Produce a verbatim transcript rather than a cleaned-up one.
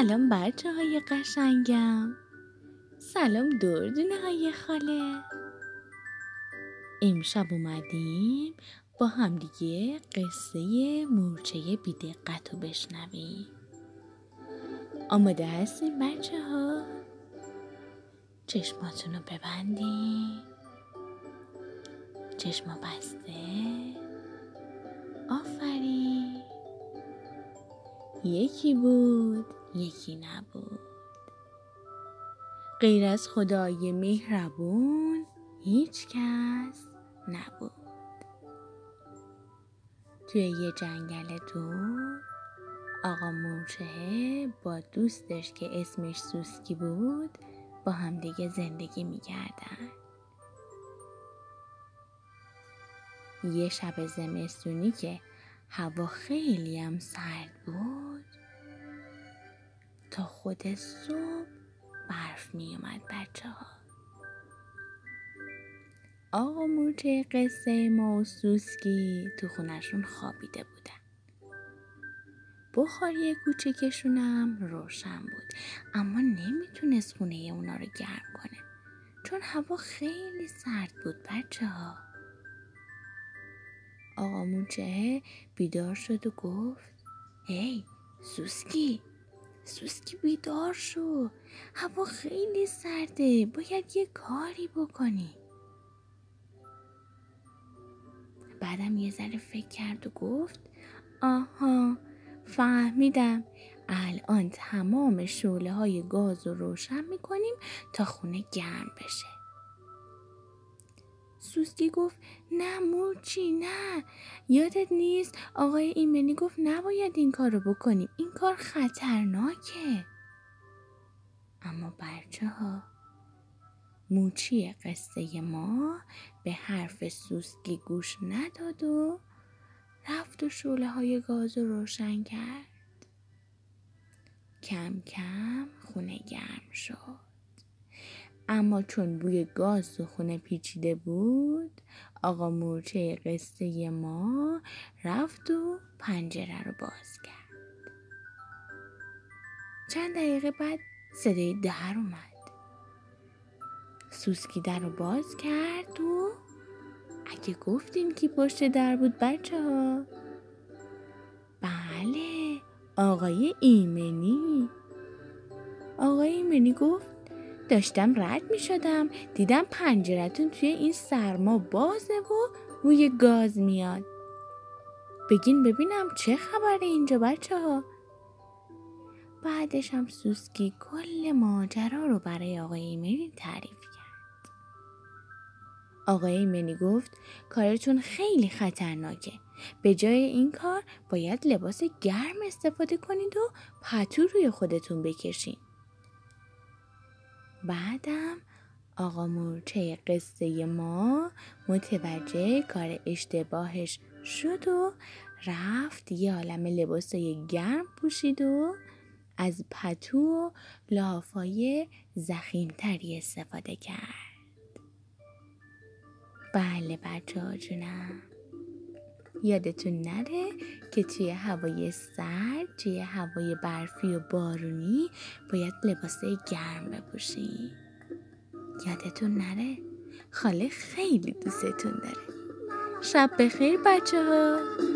سلام بچه های قشنگم. سلام دردونه های خاله. امشب اومدیم با هم دیگه قصه مورچه بی‌دقت رو بشنویم. آماده هستین بچه ها؟ چشماتون رو ببندین. چشما بسته. آفرین. یکی بود، یکی نبود. غیر از خدای مهربون هیچ کس نبود. توی یه جنگل دور آقا مورچه با دوستش که اسمش سوسکی بود با همدیگه زندگی می‌کردن. یه شب زمستونی که هوا خیلی هم سرد بود تا خود صبح برف می اومد بچه ها. آقا مورچه قصه ما و سوسکی تو خونشون خوابیده بودن. بخاری کوچیکشونم روشن بود اما نمیتونست خونه اونا رو گرم کنه چون هوا خیلی سرد بود بچه ها. آقا مورچه بیدار شد و گفت هی سوسکی سوسکی بیدار شو، هوا خیلی سرده، باید یه کاری بکنی. بعدم یه ذره فکر کرد و گفت آها فهمیدم، الان تمام شعله های گاز رو روشن میکنیم تا خونه گرم بشه. سوسکی گفت نه مورچی نه، یادت نیست آقای ایمنی گفت نباید این کار رو بکنیم، این کار خطرناکه. اما بچه ها مورچی قصه ما به حرف سوسکی گوش نداد و رفت و شعله های گاز رو روشن کرد. کم کم خونه گرم شد اما چون بوی گاز تو خونه پیچیده بود آقا مورچه قصه ما رفت و پنجره رو باز کرد. چند دقیقه بعد صدای در اومد. سوسکی در رو باز کرد و اگه گفتیم کی پشت در بود بچه ها؟ بله آقای ایمنی. آقای ایمنی گفت داشتم رد می شدم دیدم پنجرتون توی این سرما بازه و بوی گاز میاد. بگین ببینم چه خبره اینجا بچه ها؟ بعدش هم سوسکی کل ماجرا رو برای آقای ایمنی تعریف کرد. آقای ایمنی گفت کارتون خیلی خطرناکه. به جای این کار باید لباس گرم استفاده کنید و پتو روی خودتون بکشین. بعدم آقا مورچه قصه ما متوجه کار اشتباهش شد و رفت یه عالم لباسای گرم پوشید و از پتو و لحافای ضخیم‌تری استفاده کرد. بله بچه‌ها جونم، یادتون نره که توی هوای سرد، توی هوای برفی و بارونی باید لباسه گرم بپوشی. یادتون نره، خاله خیلی دوستتون داره. شب بخیر بچه ها.